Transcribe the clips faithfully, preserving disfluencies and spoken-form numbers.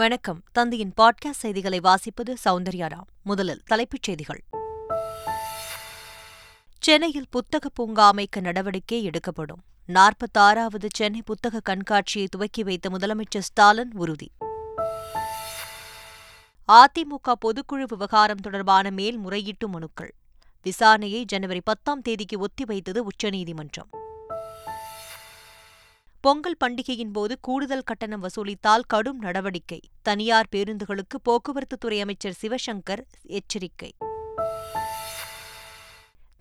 வணக்கம். தந்தையின் பாட்காஸ்ட் செய்திகளை வாசிப்பது சௌந்தர்யாராம். முதலில் தலைப்புச் செய்திகள். சென்னையில் புத்தக பூங்கா அமைக்க நடவடிக்கை எடுக்கப்படும். நாற்பத்தாறாவது சென்னை புத்தக கண்காட்சியை துவக்கி வைத்த முதலமைச்சர் ஸ்டாலின் உறுதி. அதிமுக பொதுக்குழு விவகாரம் தொடர்பான மேல்முறையீட்டு மனுக்கள் விசாரணையை ஜனவரி பத்தாம் தேதிக்கு ஒத்திவைத்தது உச்சநீதிமன்றம். பொங்கல் பண்டிகையின் போது கூடுதல் கட்டணம் வசூலித்தால் கடும் நடவடிக்கை. தனியார் பேருந்துகளுக்கு போக்குவரத்துத்துறை அமைச்சர் சிவசங்கர் எச்சரிக்கை.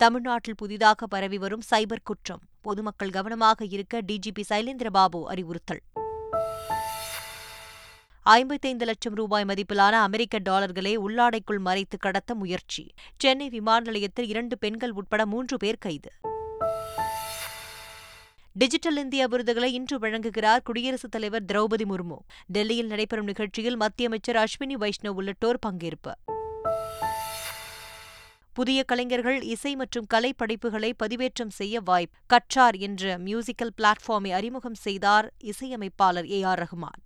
தமிழ்நாட்டில் புதிதாக பரவி வரும் சைபர் குற்றம், பொதுமக்கள் கவனமாக இருக்க டிஜிபி சைலேந்திரபாபு அறிவுறுத்தல். ஐம்பத்தைந்து லட்சம் ரூபாய் மதிப்பிலான அமெரிக்க டாலர்களை உள்ளாடைக்குள் மறைத்து கடத்த முயற்சி. சென்னை விமான நிலையத்தில் இரண்டு பெண்கள் உட்பட மூன்று பேர் கைது. டிஜிட்டல் இந்தியா விருதுகளை இன்று வழங்குகிறார் குடியரசுத் தலைவர் திரௌபதி முர்மு. டெல்லியில் நடைபெறும் நிகழ்ச்சியில் மத்திய அமைச்சர் அஸ்வினி வைஷ்ணவ் உள்ளிட்டோர் பங்கேற்பு. புதிய கலைஞர்கள் இசை மற்றும் கலை படைப்புகளை பதிவேற்றம் செய்ய வாய்ப்பு. கச்சார் என்ற மியூசிக்கல் பிளாட்ஃபார்மை அறிமுகம் செய்தார் இசையமைப்பாளர் ஏ ஆர் ரஹ்மான்.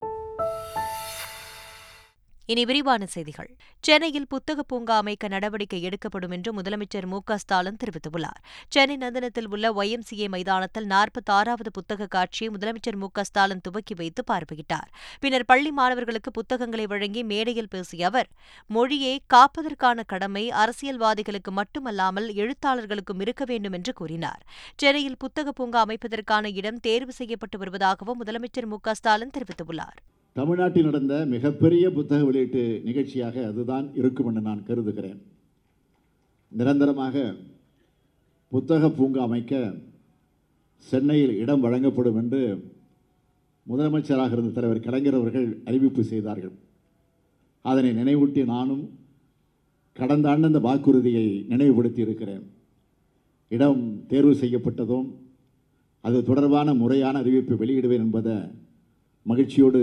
இனி விரிவான செய்திகள். சென்னையில் புத்தக பூங்கா அமைக்க நடவடிக்கை எடுக்கப்படும் என்று முதலமைச்சர் மு க ஸ்டாலின் தெரிவித்துள்ளார். சென்னை நந்தனத்தில் உள்ள ஒய் எம் சி ஏ மைதானத்தில் நாற்பத்தி ஆறாவது புத்தக காட்சியை முதலமைச்சர் மு க ஸ்டாலின் துவக்கி வைத்து பார்வையிட்டார். பின்னர் பள்ளி மாணவர்களுக்கு புத்தகங்களை வழங்கி மேடையில் பேசிய அவர், மொழியை காப்பதற்கான கடமை அரசியல்வாதிகளுக்கு மட்டுமல்லாமல் எழுத்தாளர்களுக்கும் இருக்க வேண்டும் என்று கூறினார். சென்னையில் புத்தக பூங்கா அமைப்பதற்கான இடம் தேர்வு செய்யப்பட்டு வருவதாகவும் முதலமைச்சர் மு க ஸ்டாலின் தெரிவித்துள்ளார். தமிழ்நாட்டில் நடந்த மிகப்பெரிய புத்தக வெளியீட்டு நிகழ்ச்சியாக அதுதான் இருக்கும் என்று நான் கருதுகிறேன். நிரந்தரமாக புத்தக பூங்கா அமைக்க சென்னையில் இடம் வழங்கப்படும் என்று முதலமைச்சராக இருந்த தலைவர் கலைஞர் அவர்கள் அறிவிப்பு செய்தார்கள். அதனை நினைவூட்டி நானும் கடந்த ஆண்டு அந்த வாக்குறுதியை நினைவுபடுத்தி இருக்கிறேன். இடம் தேர்வு செய்யப்பட்டதும் அது தொடர்பான முறையான அறிவிப்பை வெளியிடுவேன் என்பதை மகிழ்ச்சியோடு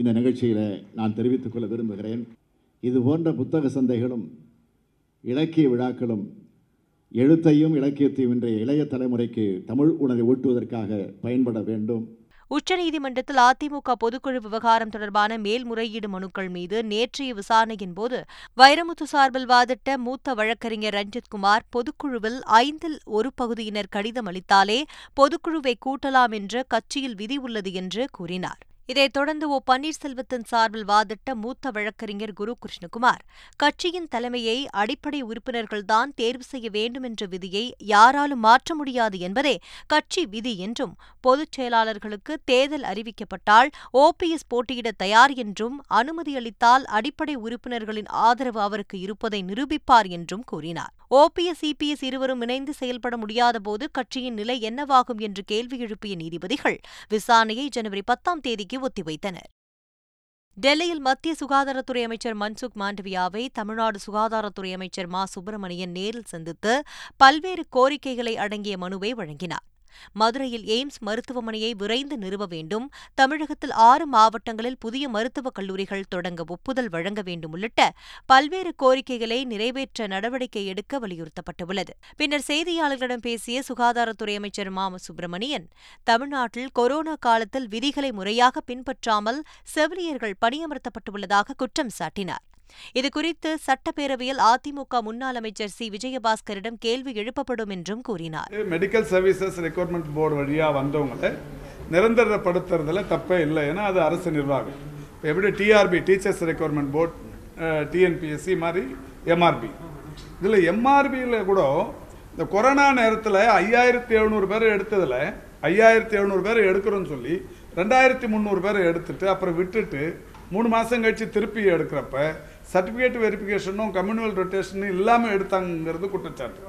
இந்த நிகழ்ச்சியில் நான் தெரிவித்துக் கொள்ள விரும்புகிறேன். இது போன்ற புத்தக சந்தைகளும் இலக்கிய விழாக்களும் எழுத்தையும் இலக்கியத்தையும் இன்றைய இளைய தலைமுறைக்கு தமிழ் உணர்வை ஊட்டுவதற்காக பயன்பட வேண்டும். உச்சநீதிமன்றத்தில் அதிமுக பொதுக்குழு விவகாரம் தொடர்பான மேல்முறையீடு மனுக்கள் மீது நேற்றைய விசாரணையின் போது வைரமுத்து சார்பில் வாதிட்ட மூத்த வழக்கறிஞர் ரஞ்சித் குமார், பொதுக்குழுவில் ஐந்தில் ஒரு பகுதியினர் கடிதம் அளித்தாலே பொதுக்குழுவை கூட்டலாம் என்ற கட்சியில் விதி உள்ளது என்று கூறினார். இதைத் தொடர்ந்து ஒ பன்னீர்செல்வத்தின் சார்பில் வாதிட்ட மூத்த வழக்கறிஞர் குரு கிருஷ்ணகுமார், கட்சியின் தலைமையை அடிப்படை உறுப்பினர்கள்தான் தேர்வு செய்ய வேண்டும் என்ற விதியை யாராலும் மாற்ற முடியாது என்பதே கட்சி விதி என்றும், பொதுச் செயலாளர்களுக்கு தேர்தல் அறிவிக்கப்பட்டால் ஓபிஎஸ் போட்டியிட தயார் என்றும், அனுமதியளித்தால் அடிப்படை உறுப்பினர்களின் ஆதரவு அவருக்கு இருப்பதை நிரூபிப்பார் என்றும் கூறினார். ஓபிஎஸ் சிபிஎஸ் இருவரும் இணைந்து செயல்பட முடியாதபோது கட்சியின் நிலை என்னவாகும் என்று கேள்வி எழுப்பிய நீதிபதிகள் விசாரணையை ஜனவரி பத்தாம் தேதிக்கு ஒத்திவைத்தனர். டெல்லியில் மத்திய சுகாதாரத்துறை அமைச்சர் மன்சுக் மாண்டவியாவை தமிழ்நாடு சுகாதாரத்துறை அமைச்சர் மா சுப்பிரமணியன் நேரில் சந்தித்து பல்வேறு கோரிக்கைகளை அடங்கிய மனுவை வழங்கினார். மதுரையில் எய்ம்ஸ் மருத்துவமனையை விரைந்து நிறுவ வேண்டும், தமிழகத்தில் ஆறு மாவட்டங்களில் புதிய மருத்துவக் கல்லூரிகள் தொடங்க ஒப்புதல் வழங்க வேண்டும் உள்ளிட்ட பல்வேறு கோரிக்கைகளை நிறைவேற்ற நடவடிக்கை எடுக்க வலியுறுத்தப்பட்டுள்ளது. பின்னர் செய்தியாளர்களிடம் பேசிய சுகாதாரத்துறை அமைச்சர் மா சுப்பிரமணியன், தமிழ்நாட்டில் கொரோனா காலத்தில் விதிகளை முறையாக பின்பற்றாமல் செவிலியர்கள் பணியமர்த்தப்பட்டுள்ளதாக குற்றம் சாட்டினார். இதுகுறித்து சட்டப்பேரவையில் அதிமுக முன்னாள் அமைச்சர் சி விஜயபாஸ்கரிடம் கேள்வி எழுப்பப்படும் என்றும் கூறினார். மெடிக்கல் சர்வீசஸ் ரெக்ரூட்மெண்ட் போர்டு வழியாக வந்தவங்களை நிரந்தரப்படுத்துறதுல தப்பே இல்லை, ஏன்னா அது அரசு நிர்வாகம். இப்போ எப்படி TRB teachers recruitment board, TNPSC மாதிரி எம்ஆர்பி, இதில் எம்ஆர்பியில் கூட இந்த கொரோனா நேரத்தில் ஐயாயிரத்தி எழுநூறு பேர் எடுத்ததில் ஐயாயிரத்தி எழுநூறு பேர் எடுக்கிறோன்னு சொல்லி ரெண்டாயிரத்தி முந்நூறு பேர் எடுத்துட்டு அப்புறம் விட்டுட்டு மூணு மாதம் கழித்து திருப்பி எடுக்கிறப்ப சர்டிஃபிகேட் வெரிஃபிகேஷனும் கம்யூனல் ரொட்டேஷனும் இல்லாமல் எடுத்தாங்கிறது குற்றச்சாட்டு.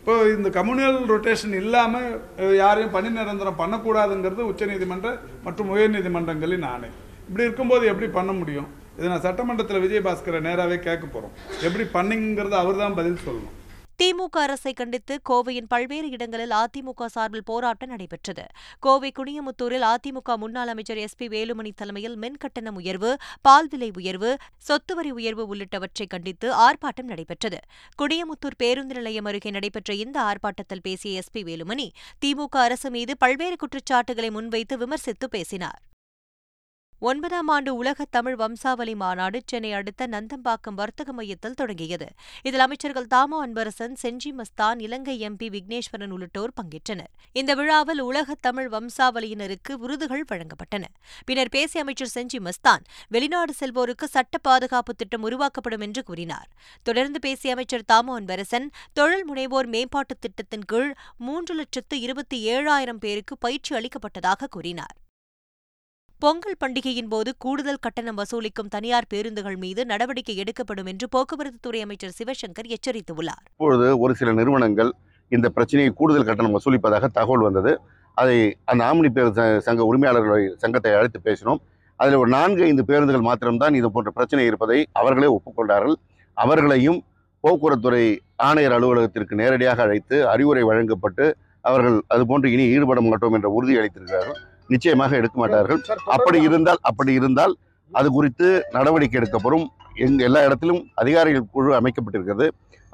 இப்போ இந்த கம்யூனல் ரொட்டேஷன் இல்லாமல் யாரையும் பணி நிரந்தரம் பண்ணக்கூடாதுங்கிறது உச்சநீதிமன்ற மற்றும் உயர்நீதிமன்றங்களின் ஆணை. இப்படி இருக்கும்போது எப்படி பண்ண முடியும்? இதை நான் சட்டமன்றத்தில் விஜயபாஸ்கரை நேராகவே கேட்க போகிறோம். எப்படி பண்ணிங்கிறது அவர் தான் பதில் சொல்லணும். திமுக அரசை கண்டித்து கோவையின் பல்வேறு இடங்களில் அதிமுக சார்பில் போராட்டம் நடைபெற்றது. கோவை குனியமுத்தூரில் அதிமுக முன்னாள் அமைச்சர் எஸ் பி வேலுமணி தலைமையில் மின்கட்டணம் உயர்வு, பால் விலை உயர்வு, சொத்து வரி உயர்வு உள்ளிட்டவற்றை கண்டித்து ஆர்ப்பாட்டம் நடைபெற்றது. குனியமுத்தூர் பேருந்து நிலையம் அருகே நடைபெற்ற இந்த ஆர்ப்பாட்டத்தில் பேசிய எஸ் பி வேலுமணி, திமுக அரசு மீது பல்வேறு குற்றச்சாட்டுகளை முன்வைத்து விமர்சித்து பேசினார். ஒன்பதாம் ஆண்டு உலக தமிழ் வம்சாவளி மாநாடு சென்னை அடுத்த நந்தம்பாக்கம் வர்த்தக மையத்தில் தொடங்கியது. இதில் அமைச்சர்கள் தாமோ அன்பரசன், செஞ்சி மஸ்தான், இலங்கை எம்பி விக்னேஸ்வரன் உள்ளிட்டோர் பங்கேற்றனர். இந்த விழாவில் உலக தமிழ் வம்சாவளியினருக்கு விருதுகள் வழங்கப்பட்டன. பின்னர் பேசிய அமைச்சர் செஞ்சி மஸ்தான், வெளிநாடு செல்வோருக்கு சட்ட பாதுகாப்பு திட்டம் உருவாக்கப்படும் என்று கூறினார். தொடர்ந்து பேசிய அமைச்சர் தாமோ அன்பரசன், தொழில் முனைவோர் மேம்பாட்டுத் திட்டத்தின் கீழ் மூன்று லட்சத்து இருபத்தி ஏழாயிரம் பேருக்கு பயிற்சி அளிக்கப்பட்டதாக கூறினார். பொங்கல் பண்டிகையின் போது கூடுதல் கட்டணம் வசூலிக்கும் தனியார் பேருந்துகள் மீது நடவடிக்கை எடுக்கப்படும் என்று போக்குவரத்து துறை அமைச்சர் சிவசங்கர் எச்சரித்துள்ளார். இப்பொழுது ஒரு சில நிறுவனங்கள் இந்த பிரச்சனையை கூடுதல் கட்டணம் வசூலிப்பதாக தகவல் வந்தது. அதை அந்த ஆம்னி பேருந்து சங்க உரிமையாளர்களை சங்கத்தை அழைத்து பேசினோம். அதில் ஒரு நான்கு ஐந்து பேருந்துகள் மாத்திரம்தான் இது போன்ற பிரச்சனை இருப்பதை அவர்களே ஒப்புக்கொண்டார்கள். அவர்களையும் போக்குவரத்துறை ஆணையர் அலுவலகத்திற்கு நேரடியாக அழைத்து அறிவுரை வழங்கப்பட்டு அவர்கள் அதுபோன்று இனி ஈடுபட மாட்டோம் என்ற உறுதி அளித்திருக்கிறார்கள். நிச்சயமாக எடுக்க மாட்டார்கள். அப்படி இருந்தால் அப்படி இருந்தால் அது குறித்து நடவடிக்கை எடுக்கப்படும். எங்க எல்லா இடத்திலும் அதிகாரிகள் குழு அமைக்கப்பட்டிருக்கிறது.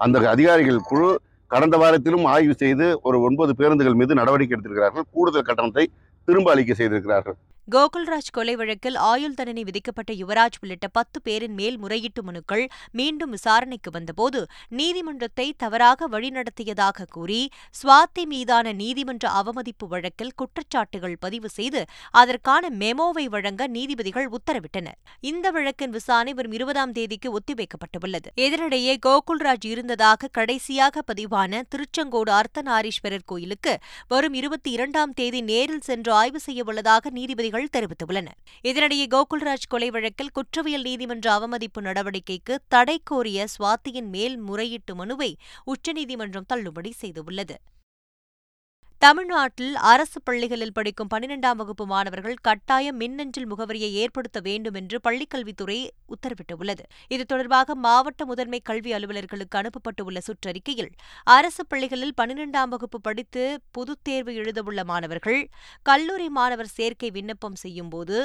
அந்த அதிகாரிகள் குழு கடந்த வாரத்திலும் ஆய்வு செய்து ஒரு ஒன்பது பேருந்துகள் மீது நடவடிக்கை எடுத்திருக்கிறார்கள். கூடுதல் கட்டணத்தை திரும்ப அளிக்க செய்திருக்கிறார்கள். கோகுல்ராஜ் கொலை வழக்கில் ஆயுள் தண்டனை விதிக்கப்பட்ட யுவராஜ் உள்ளிட்ட பத்து பேரின் மேல் முறையீட்டு மனுக்கள் மீண்டும் விசாரணைக்கு வந்தபோது நீதிமன்றத்தை தவறாக வழிநடத்தியதாக கூறி சுவாதி மீதான நீதிமன்ற அவமதிப்பு வழக்கில் குற்றச்சாட்டுகள் பதிவு செய்து அதற்கான மெமோவை வழங்க நீதிபதிகள் உத்தரவிட்டனர். இந்த வழக்கின் விசாரணை வரும் இருபதாம் தேதிக்கு ஒத்திவைக்கப்பட்டுள்ளது. இதனிடையே கோகுல்ராஜ் இருந்ததாக கடைசியாக பதிவான திருச்செங்கோடு அர்த்தநாரீஸ்வரர் கோயிலுக்கு வரும் இருபத்தி இரண்டாம் தேதி நேரில் சென்று ஆய்வு செய்யவுள்ளதாக நீதிபதி தெரிவித்துள்ளனர். இதனிடையே கோகுல்ராஜ் கொலை வழக்கில் குற்றவியல் நீதிமன்ற அவமதிப்பு நடவடிக்கைக்கு தடை கோரிய சுவாதியின் மேல் முறையீட்டு மனுவை உச்சநீதிமன்றம் தள்ளுபடி செய்துள்ளது. தமிழ்நாட்டில் அரசு பள்ளிகளில் படிக்கும் பன்னிரெண்டாம் வகுப்பு மாணவர்கள் கட்டாய மின்னஞ்சல் முகவரியை ஏற்படுத்த வேண்டும் என்று பள்ளிக்கல்வித்துறை உத்தரவிட்டுள்ளது. இது தொடர்பாக மாவட்ட முதன்மை கல்வி அலுவலர்களுக்கு அனுப்பப்பட்டுள்ள சுற்றறிக்கையில், அரசு பள்ளிகளில் பன்னிரெண்டாம் வகுப்பு படித்து பொதுத் தேர்வு எழுதவுள்ள மாணவர்கள் கல்லூரி மாணவர் சேர்க்கை விண்ணப்பம் செய்யும்போது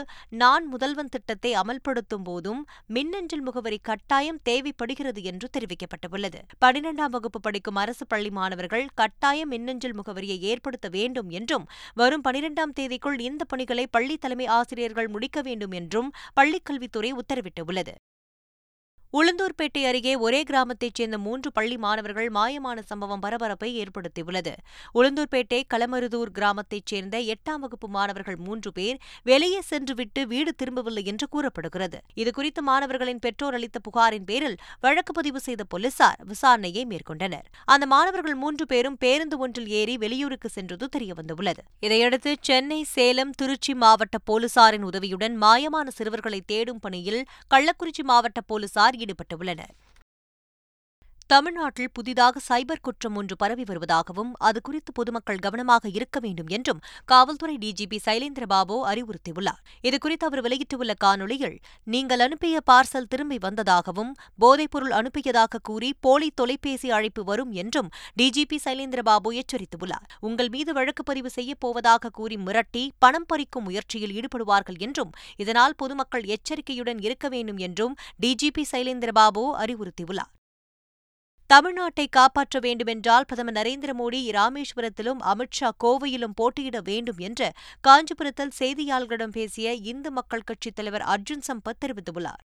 நான் முதல்வன் திட்டத்தை அமல்படுத்தும் போதும் மின்னஞ்சல் முகவரி கட்டாயம் தேவைப்படுகிறது என்று தெரிவிக்கப்பட்டுள்ளது. பன்னிரெண்டாம் வகுப்பு படிக்கும் அரசு பள்ளி மாணவர்கள் கட்டாய மின்னஞ்சல் முகவரியை ஏற்படுத்த வேண்டும் என்றும், வரும் பனிரெண்டாம் தேதிக்குள் இந்த பணிகளை பள்ளி தலைமை ஆசிரியர்கள் முடிக்க வேண்டும் என்றும் பள்ளிக்கல்வித்துறை உத்தரவிட்டுள்ளது. உளுந்தூர்பேட்டை அருகே ஒரே கிராமத்தைச் சேர்ந்த மூன்று பள்ளி மாணவர்கள் மாயமான சம்பவம் பரபரப்பை ஏற்படுத்தியுள்ளது. உளுந்தூர்பேட்டை களமருதூர் கிராமத்தைச் சேர்ந்த எட்டாம் வகுப்பு மாணவர்கள் மூன்று பேர் வெளியே சென்றுவிட்டு வீடு திரும்பவில்லை என்று கூறப்படுகிறது. இதுகுறித்து மாணவர்களின் பெற்றோர் அளித்த புகாரின் பேரில் வழக்கு பதிவு செய்த போலீசார் விசாரணையை மேற்கொண்டனர். அந்த மாணவர்கள் மூன்று பேரும் பேருந்து ஒன்றில் ஏறி வெளியூருக்கு சென்றது தெரியவந்துள்ளது. இதையடுத்து சென்னை, சேலம், திருச்சி மாவட்ட போலீசாரின் உதவியுடன் மாயமான சிறுவர்களை தேடும் பணியில் கள்ளக்குறிச்சி மாவட்ட போலீசார் ஈடுபட்டுள்ளனர். தமிழ்நாட்டில் புதிதாக சைபர் குற்றம் ஒன்று பரவி வருவதாகவும் அது குறித்து பொதுமக்கள் கவனமாக இருக்க வேண்டும் என்றும் காவல்துறை டிஜிபி சைலேந்திரபாபு அறிவுறுத்தியுள்ளார். இதுகுறித்து அவர் வெளியிட்டுள்ள காணொலியில், நீங்கள் அனுப்பிய பார்சல் திரும்பி வந்ததாகவும் போதைப்பொருள் அனுப்பியதாக கூறி போலி தொலைபேசி அழைப்பு வரும் என்றும் டிஜிபி சைலேந்திரபாபு எச்சரித்துள்ளார். உங்கள் மீது வழக்கு பதிவு செய்யப்போவதாக கூறி மிரட்டி பணம் பறிக்கும் முயற்சியில் ஈடுபடுவார்கள் என்றும், இதனால் பொதுமக்கள் எச்சரிக்கையுடன் இருக்க வேண்டும் என்றும் டிஜிபி சைலேந்திரபாபு அறிவுறுத்தியுள்ளார். தமிழ்நாட்டை காப்பாற்ற வேண்டுமென்றால் பிரதமர் நரேந்திர மோடி ராமேஸ்வரத்திலும் அமித்ஷா கோவையிலும் போட்டியிட வேண்டும் என்று காஞ்சிபுரத்தில் செய்தியாளர்களிடம் பேசிய இந்து மக்கள் கட்சித் தலைவர் அர்ஜுன் சம்பத் தெரிவித்துள்ளார்.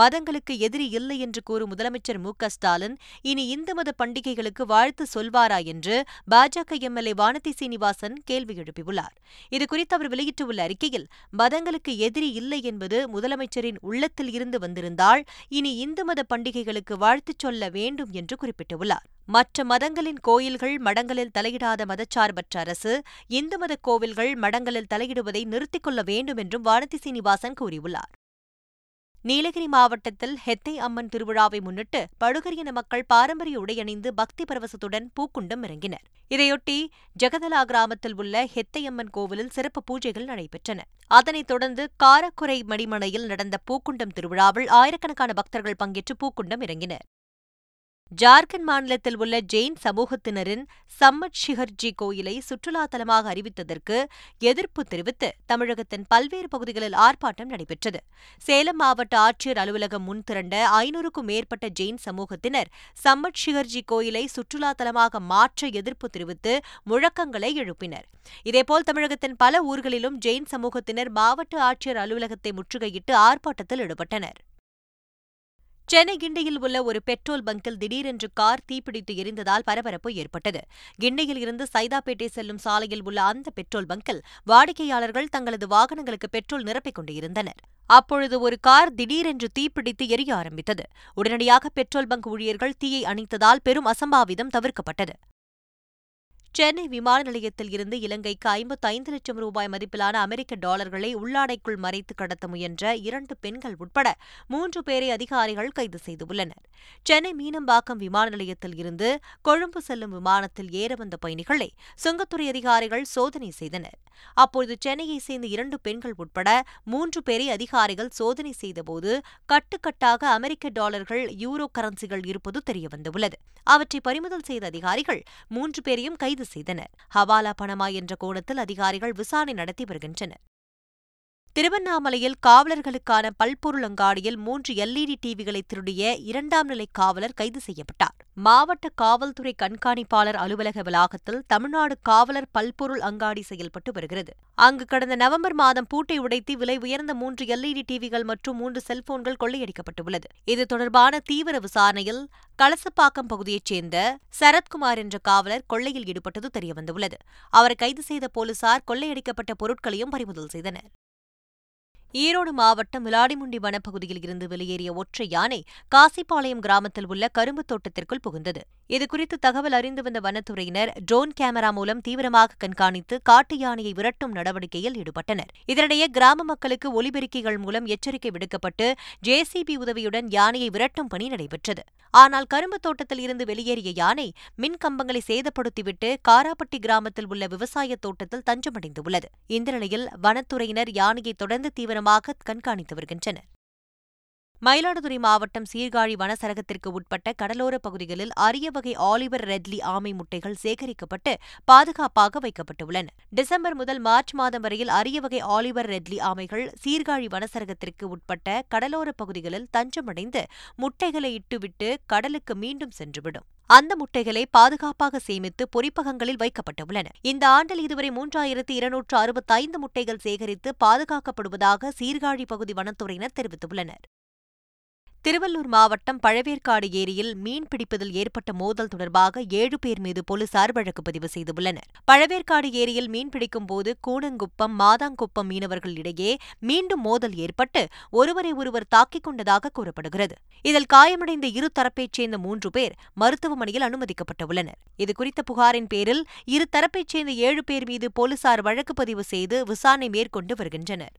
மதங்களுக்கு எதிரி இல்லை என்று கூறும் முதலமைச்சர் மு க ஸ்டாலின் இனி இந்து மத பண்டிகைகளுக்கு வாழ்த்து சொல்வாரா என்று பாஜக எம்எல்ஏ வானதி சீனிவாசன் கேள்வி எழுப்பியுள்ளார். இதுகுறித்து அவர் வெளியிட்டுள்ள அறிக்கையில், மதங்களுக்கு எதிரி இல்லை என்பது முதலமைச்சரின் உள்ளத்தில் இருந்து வந்திருந்தால் இனி இந்து மத பண்டிகைகளுக்கு வாழ்த்துச் சொல்ல வேண்டும் என்று குறிப்பிட்டுள்ளார். மற்ற மதங்களின் கோயில்கள் மடங்களில் தலையிடாத மதச்சார்பற்ற அரசு இந்து மத கோவில்கள் மடங்களில் தலையிடுவதை நிறுத்திக் கொள்ள வேண்டும் என்றும் வானதி சீனிவாசன் கூறியுள்ளார். நீலகிரி மாவட்டத்தில் ஹெத்தை அம்மன் திருவிழாவை முன்னிட்டு படுகரியன மக்கள் பாரம்பரிய உடை அணிந்து பக்தி பரவசத்துடன் பூக்குண்டம் இறங்கினர். இதையொட்டி ஜெகதலா கிராமத்தில் உள்ள ஹெத்தை அம்மன் கோவிலில் சிறப்பு பூஜைகள் நடைபெற்றன. அதனைத் தொடர்ந்து காரக்குறை மடிமனையில் நடந்த பூக்குண்டம் திருவிழாவில் ஆயிரக்கணக்கான பக்தர்கள் பங்கேற்று பூக்குண்டம் இறங்கினர். ஜார்க்கண்ட் மாநிலத்தில் உள்ள ஜெயின் சமூகத்தினரின் சம்மட் ஷிகர்ஜி கோயிலை சுற்றுலா தலமாக அறிவித்ததற்கு எதிர்ப்பு தெரிவித்து தமிழகத்தின் பல்வேறு பகுதிகளில் ஆர்ப்பாட்டம் நடைபெற்றது. சேலம் மாவட்ட ஆட்சியர் அலுவலகம் முன் திரண்ட ஐநூறுக்கும் மேற்பட்ட ஜெயின் சமூகத்தினர் சம்மட் ஷிகர்ஜி கோயிலை சுற்றுலா தலமாக மாற்ற எதிர்ப்பு தெரிவித்து முழக்கங்களை எழுப்பினர். இதேபோல் தமிழகத்தின் பல ஊர்களிலும் ஜெயின் சமூகத்தினர் மாவட்ட ஆட்சியர் அலுவலகத்தை முற்றுகையிட்டு ஆர்ப்பாட்டத்தில் ஈடுபட்டனர். சென்னை கிண்டியில் உள்ள ஒரு பெட்ரோல் பங்கில் திடீரென்று கார் தீப்பிடித்து எரிந்ததால் பரபரப்பு ஏற்பட்டது. கிண்டியில் இருந்து சைதாப்பேட்டை செல்லும் சாலையில் உள்ள அந்த பெட்ரோல் பங்கில் வாடிக்கையாளர்கள் தங்களது வாகனங்களுக்கு பெட்ரோல் நிரப்பிக் கொண்டிருந்தனர். அப்பொழுது ஒரு கார் திடீரென்று தீப்பிடித்து எரிய ஆரம்பித்தது. உடனடியாக பெட்ரோல் பங்க் ஊழியர்கள் தீயை அணைத்ததால் பெரும் அசம்பாவிதம் தவிர்க்கப்பட்டது. சென்னை விமான நிலையத்தில் இருந்து இலங்கைக்கு ஐம்பத்தி ஐந்து லட்சம் ரூபாய் மதிப்பிலான அமெரிக்க டாலர்களை உள்ளாடைக்குள் மறைத்து கடத்த முயன்ற இரண்டு பெண்கள் உட்பட மூன்று பேரை அதிகாரிகள் கைது செய்துள்ளனர். சென்னை மீனம்பாக்கம் விமான நிலையத்தில் இருந்து கொழும்பு செல்லும் விமானத்தில் ஏற வந்த பயணிகளை சுங்கத்துறை அதிகாரிகள் சோதனை செய்தனர். அப்போது சென்னையைச் சேர்ந்த இரண்டு பெண்கள் உட்பட மூன்று பேரை அதிகாரிகள் சோதனை செய்தபோது கட்டுக்கட்டாக அமெரிக்க டாலர்கள், யூரோ கரன்சிகள் இருப்பது தெரியவந்துள்ளது. அவற்றை பறிமுதல் செய்த அதிகாரிகள் மூன்று பேரையும் கைது செய்தனர். ஹவாலா பணமா என்ற கோணத்தில் அதிகாரிகள் விசாரணை நடத்தி வருகின்றனர். திருவண்ணாமலையில் காவலர்களுக்கான பல்பொருள் அங்காடியில் மூன்று எல்இடி டிவிகளை திருடிய இரண்டாம் நிலை காவலர் கைது செய்யப்பட்டார். மாவட்ட காவல்துறை கண்காணிப்பாளர் அலுவலக வளாகத்தில் தமிழ்நாடு காவலர் பல்பொருள் அங்காடி செயல்பட்டு வருகிறது. அங்கு கடந்த நவம்பர் மாதம் பூட்டை உடைத்து விலை உயர்ந்த மூன்று எல்இடி டிவிகள் மற்றும் மூன்று செல்போன்கள் கொள்ளையடிக்கப்பட்டுள்ளது. இது தொடர்பான தீவிர விசாரணையில் கலசப்பாக்கம் பகுதியைச் சேர்ந்த சரத்குமார் என்ற காவலர் கொள்ளையில் ஈடுபட்டது தெரியவந்துள்ளது. அவரை கைது செய்த போலீசார் கொள்ளையடிக்கப்பட்ட பொருட்களையும் பறிமுதல் செய்தனர். ஈரோடு மாவட்டம் விளாடிமுண்டி வனப்பகுதியில் இருந்து வெளியேறிய ஒற்றை யானை காசிப்பாளையம் கிராமத்தில் உள்ள கரும்பு தோட்டத்திற்குள் புகுந்தது. இதுகுறித்து தகவல் அறிந்து வந்த வனத்துறையினர் ட்ரோன் கேமரா மூலம் தீவிரமாக கண்காணித்து காட்டு யானையை விரட்டும் நடவடிக்கையில் ஈடுபட்டனர். இதனிடையே கிராம மக்களுக்கு ஒலிபெருக்கிகள் மூலம் எச்சரிக்கை விடுக்கப்பட்டு ஜேசிபி உதவியுடன் யானையை விரட்டும் பணி நடைபெற்றது. ஆனால் கரும்பு தோட்டத்தில் இருந்து வெளியேறிய யானை மின்கம்பங்களை சேதப்படுத்திவிட்டு காராப்பட்டி கிராமத்தில் உள்ள விவசாய தோட்டத்தில் தஞ்சமடைந்துள்ளது. இந்த நிலையில் வனத்துறையினர் யானையை தொடர்ந்து தீவிர கண்காணித்து வருகின்றனர். மயிலாடுதுறை மாவட்டம் சீர்காழி வனச்சரகத்திற்கு உட்பட்ட கடலோர பகுதிகளில் அரிய வகை ஆலிவர் ரெட்லி ஆமை முட்டைகள் சேகரிக்கப்பட்டு பாதுகாப்பாக வைக்கப்பட்டுள்ளன. டிசம்பர் முதல் மார்ச் மாதம் வரையில் அரிய வகை ஆலிவர் ரெட்லி ஆமைகள் சீர்காழி வனச்சரகத்திற்கு உட்பட்ட கடலோர பகுதிகளில் தஞ்சமடைந்து முட்டைகளை இட்டுவிட்டு கடலுக்கு மீண்டும் சென்றுவிடும். அந்த முட்டைகளை பாதுகாப்பாக சேமித்து பொறிப்பகங்களில் வைக்கப்பட்டுள்ளன. இந்த ஆண்டில் இதுவரை மூன்றாயிரத்தி இருநூற்று அறுபத்தி ஐந்து முட்டைகள் சேகரித்து பாதுகாக்கப்படுவதாக சீர்காழி பகுதி வனத்துறையினர் தெரிவித்துள்ளனர். திருவள்ளூர் மாவட்டம் பழவேற்காடு ஏரியில் மீன்பிடிப்பதில் ஏற்பட்ட மோதல் தொடர்பாக ஏழு பேர் மீது போலீசார் வழக்கு பதிவு செய்துள்ளனர். பழவேற்காடு ஏரியில் மீன்பிடிக்கும்போது கூடங்குப்பம், மாதாங்குப்பம் மீனவர்களிடையே மீண்டும் மோதல் ஏற்பட்டு ஒருவரை ஒருவர் தாக்கிக் கொண்டதாக கூறப்படுகிறது. இதில் காயமடைந்த இரு தரப்பைச் சேர்ந்த மூன்று பேர் மருத்துவமனையில் அனுமதிக்கப்பட்டுள்ளனர். இதுகுறித்த புகாரின் பேரில் இரு தரப்பைச் சேர்ந்த ஏழு பேர் மீது போலீசார் வழக்கு பதிவு செய்து விசாரணை மேற்கொண்டு வருகின்றனர்.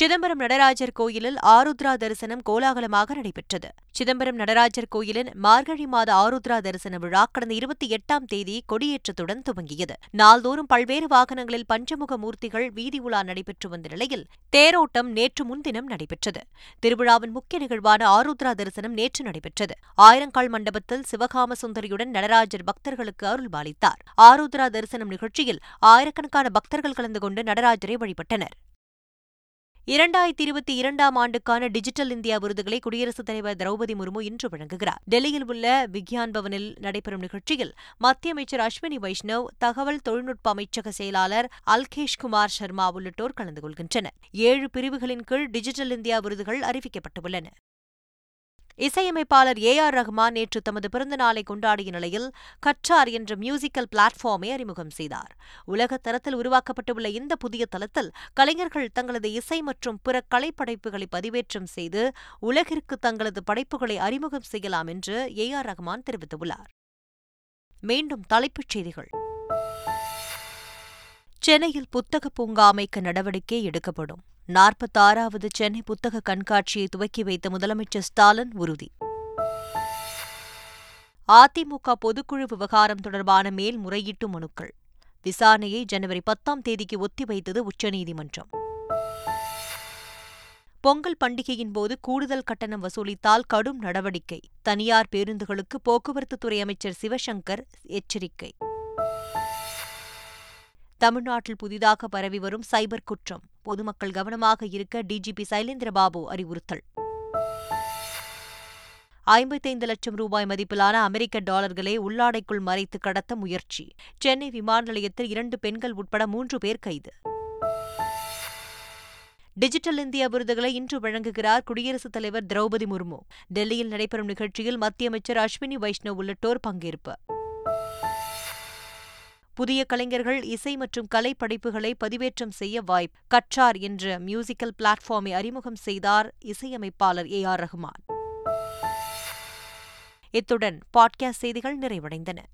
சிதம்பரம் நடராஜர் கோயிலில் ஆருத்ரா தரிசனம் கோலாகலமாக நடைபெற்றது. சிதம்பரம் நடராஜர் கோயிலின் மார்கழி மாத ஆருத்ரா தரிசன விழா கடந்த இருபத்தி எட்டாம் தேதி கொடியேற்றத்துடன் துவங்கியது. நாள்தோறும் பல்வேறு வாகனங்களில் பஞ்சமுக மூர்த்திகள் வீதி உலா நடைபெற்று வந்த நிலையில் தேரோட்டம் நேற்று முன்தினம் நடைபெற்றது. திருவிழாவின் முக்கிய நிகழ்வான ஆருத்ரா தரிசனம் நேற்று நடைபெற்றது. ஆயிரங்கால் மண்டபத்தில் சிவகாம சுந்தரியுடன் நடராஜர் பக்தர்களுக்கு அருள்பாலித்தார். ஆருத்ரா தரிசனம் நிகழ்ச்சியில் ஆயிரக்கணக்கான பக்தர்கள் கலந்து கொண்டு நடராஜரை வழிபட்டனர். இரண்டாயிரத்தி இருபத்தி இரண்டாம் ஆண்டுக்கான டிஜிட்டல் இந்தியா விருதுகளை குடியரசுத் தலைவர் திரௌபதி முர்மு இன்று வழங்குகிறார். டெல்லியில் உள்ள விக்யான் பவனில் நடைபெறும் நிகழ்ச்சியில் மத்திய அமைச்சர் அஸ்வினி வைஷ்ணவ், தகவல் தொழில்நுட்ப அமைச்சக செயலாளர் அல்கேஷ் குமார் சர்மா உள்ளிட்டோர் கலந்து கொள்கின்றனர். ஏழு பிரிவுகளின் கீழ் டிஜிட்டல் இந்தியா விருதுகள் அறிவிக்கப்பட்டுள்ளன. இசையமைப்பாளர் ஏ ஆர் ரஹ்மான் நேற்று தமது பிறந்த நாளை கொண்டாடிய நிலையில் கச்சார் என்ற மியூசிக்கல் பிளாட்ஃபார்மை அறிமுகம் செய்தார். உலக தரத்தில் உருவாக்கப்பட்டுள்ள இந்த புதிய தளத்தில் கலைஞர்கள் தங்களது இசை மற்றும் பிற கலைப்படைப்புகளை பதிவேற்றம் செய்து உலகிற்கு தங்களது படைப்புகளை அறிமுகம் செய்யலாம் என்று ஏ ஆர் ரஹ்மான் தெரிவித்துள்ளார். மீண்டும் தலைப்புச் செய்திகள். சென்னையில் புத்தக பூங்கா அமைக்க நடவடிக்கை எடுக்கப்படும். நாற்பத்தாறாவது சென்னை புத்தக கண்காட்சியை துவக்கி வைத்த முதலமைச்சர் ஸ்டாலின் உறுதி. அதிமுக பொதுக்குழு விவகாரம் தொடர்பான மேல்முறையீட்டு மனுக்கள் விசாரணையை ஜனவரி பத்தாம் தேதிக்கு ஒத்திவைத்தது உச்சநீதிமன்றம். பொங்கல் பண்டிகையின் போது கூடுதல் கட்டணம் வசூலித்தால் கடும் நடவடிக்கை. தனியார் பேருந்துகளுக்கு போக்குவரத்துத்துறை அமைச்சர் சிவசங்கர் எச்சரிக்கை. தமிழ்நாட்டில் புதிதாக பரவி வரும் சைபர் குற்றம், பொதுமக்கள் கவனமாக இருக்க டிஜிபி சைலேந்திரபாபு அறிவுறுத்தல். ஐம்பத்தைந்து லட்சம் ரூபாய் மதிப்பிலான அமெரிக்க டாலர்களை உள்ளாடைக்குள் மறைத்து கடத்த முயற்சி, சென்னை விமான நிலையத்தில் இரண்டு பெண்கள் உட்பட மூன்று பேர் கைது. டிஜிட்டல் இந்தியா விருதுகளை இன்று வழங்குகிறார் குடியரசுத் தலைவர் திரௌபதி முர்மு. டெல்லியில் நடைபெறும் நிகழ்ச்சியில் மத்திய அமைச்சர் அஸ்வினி வைஷ்ணவ் உள்ளிட்டோர் பங்கேற்பு. புதிய கலைஞர்கள் இசை மற்றும் கலை படைப்புகளை பதிவேற்றம் செய்ய வாய்ப்பு, கச்சார் என்ற மியூசிக்கல் பிளாட்ஃபார்மை அறிமுகம் செய்தார் இசையமைப்பாளர் ஏ ஆர் ரஹ்மான். இத்துடன் பாட்காஸ்ட் செய்திகள் நிறைவடைந்தன.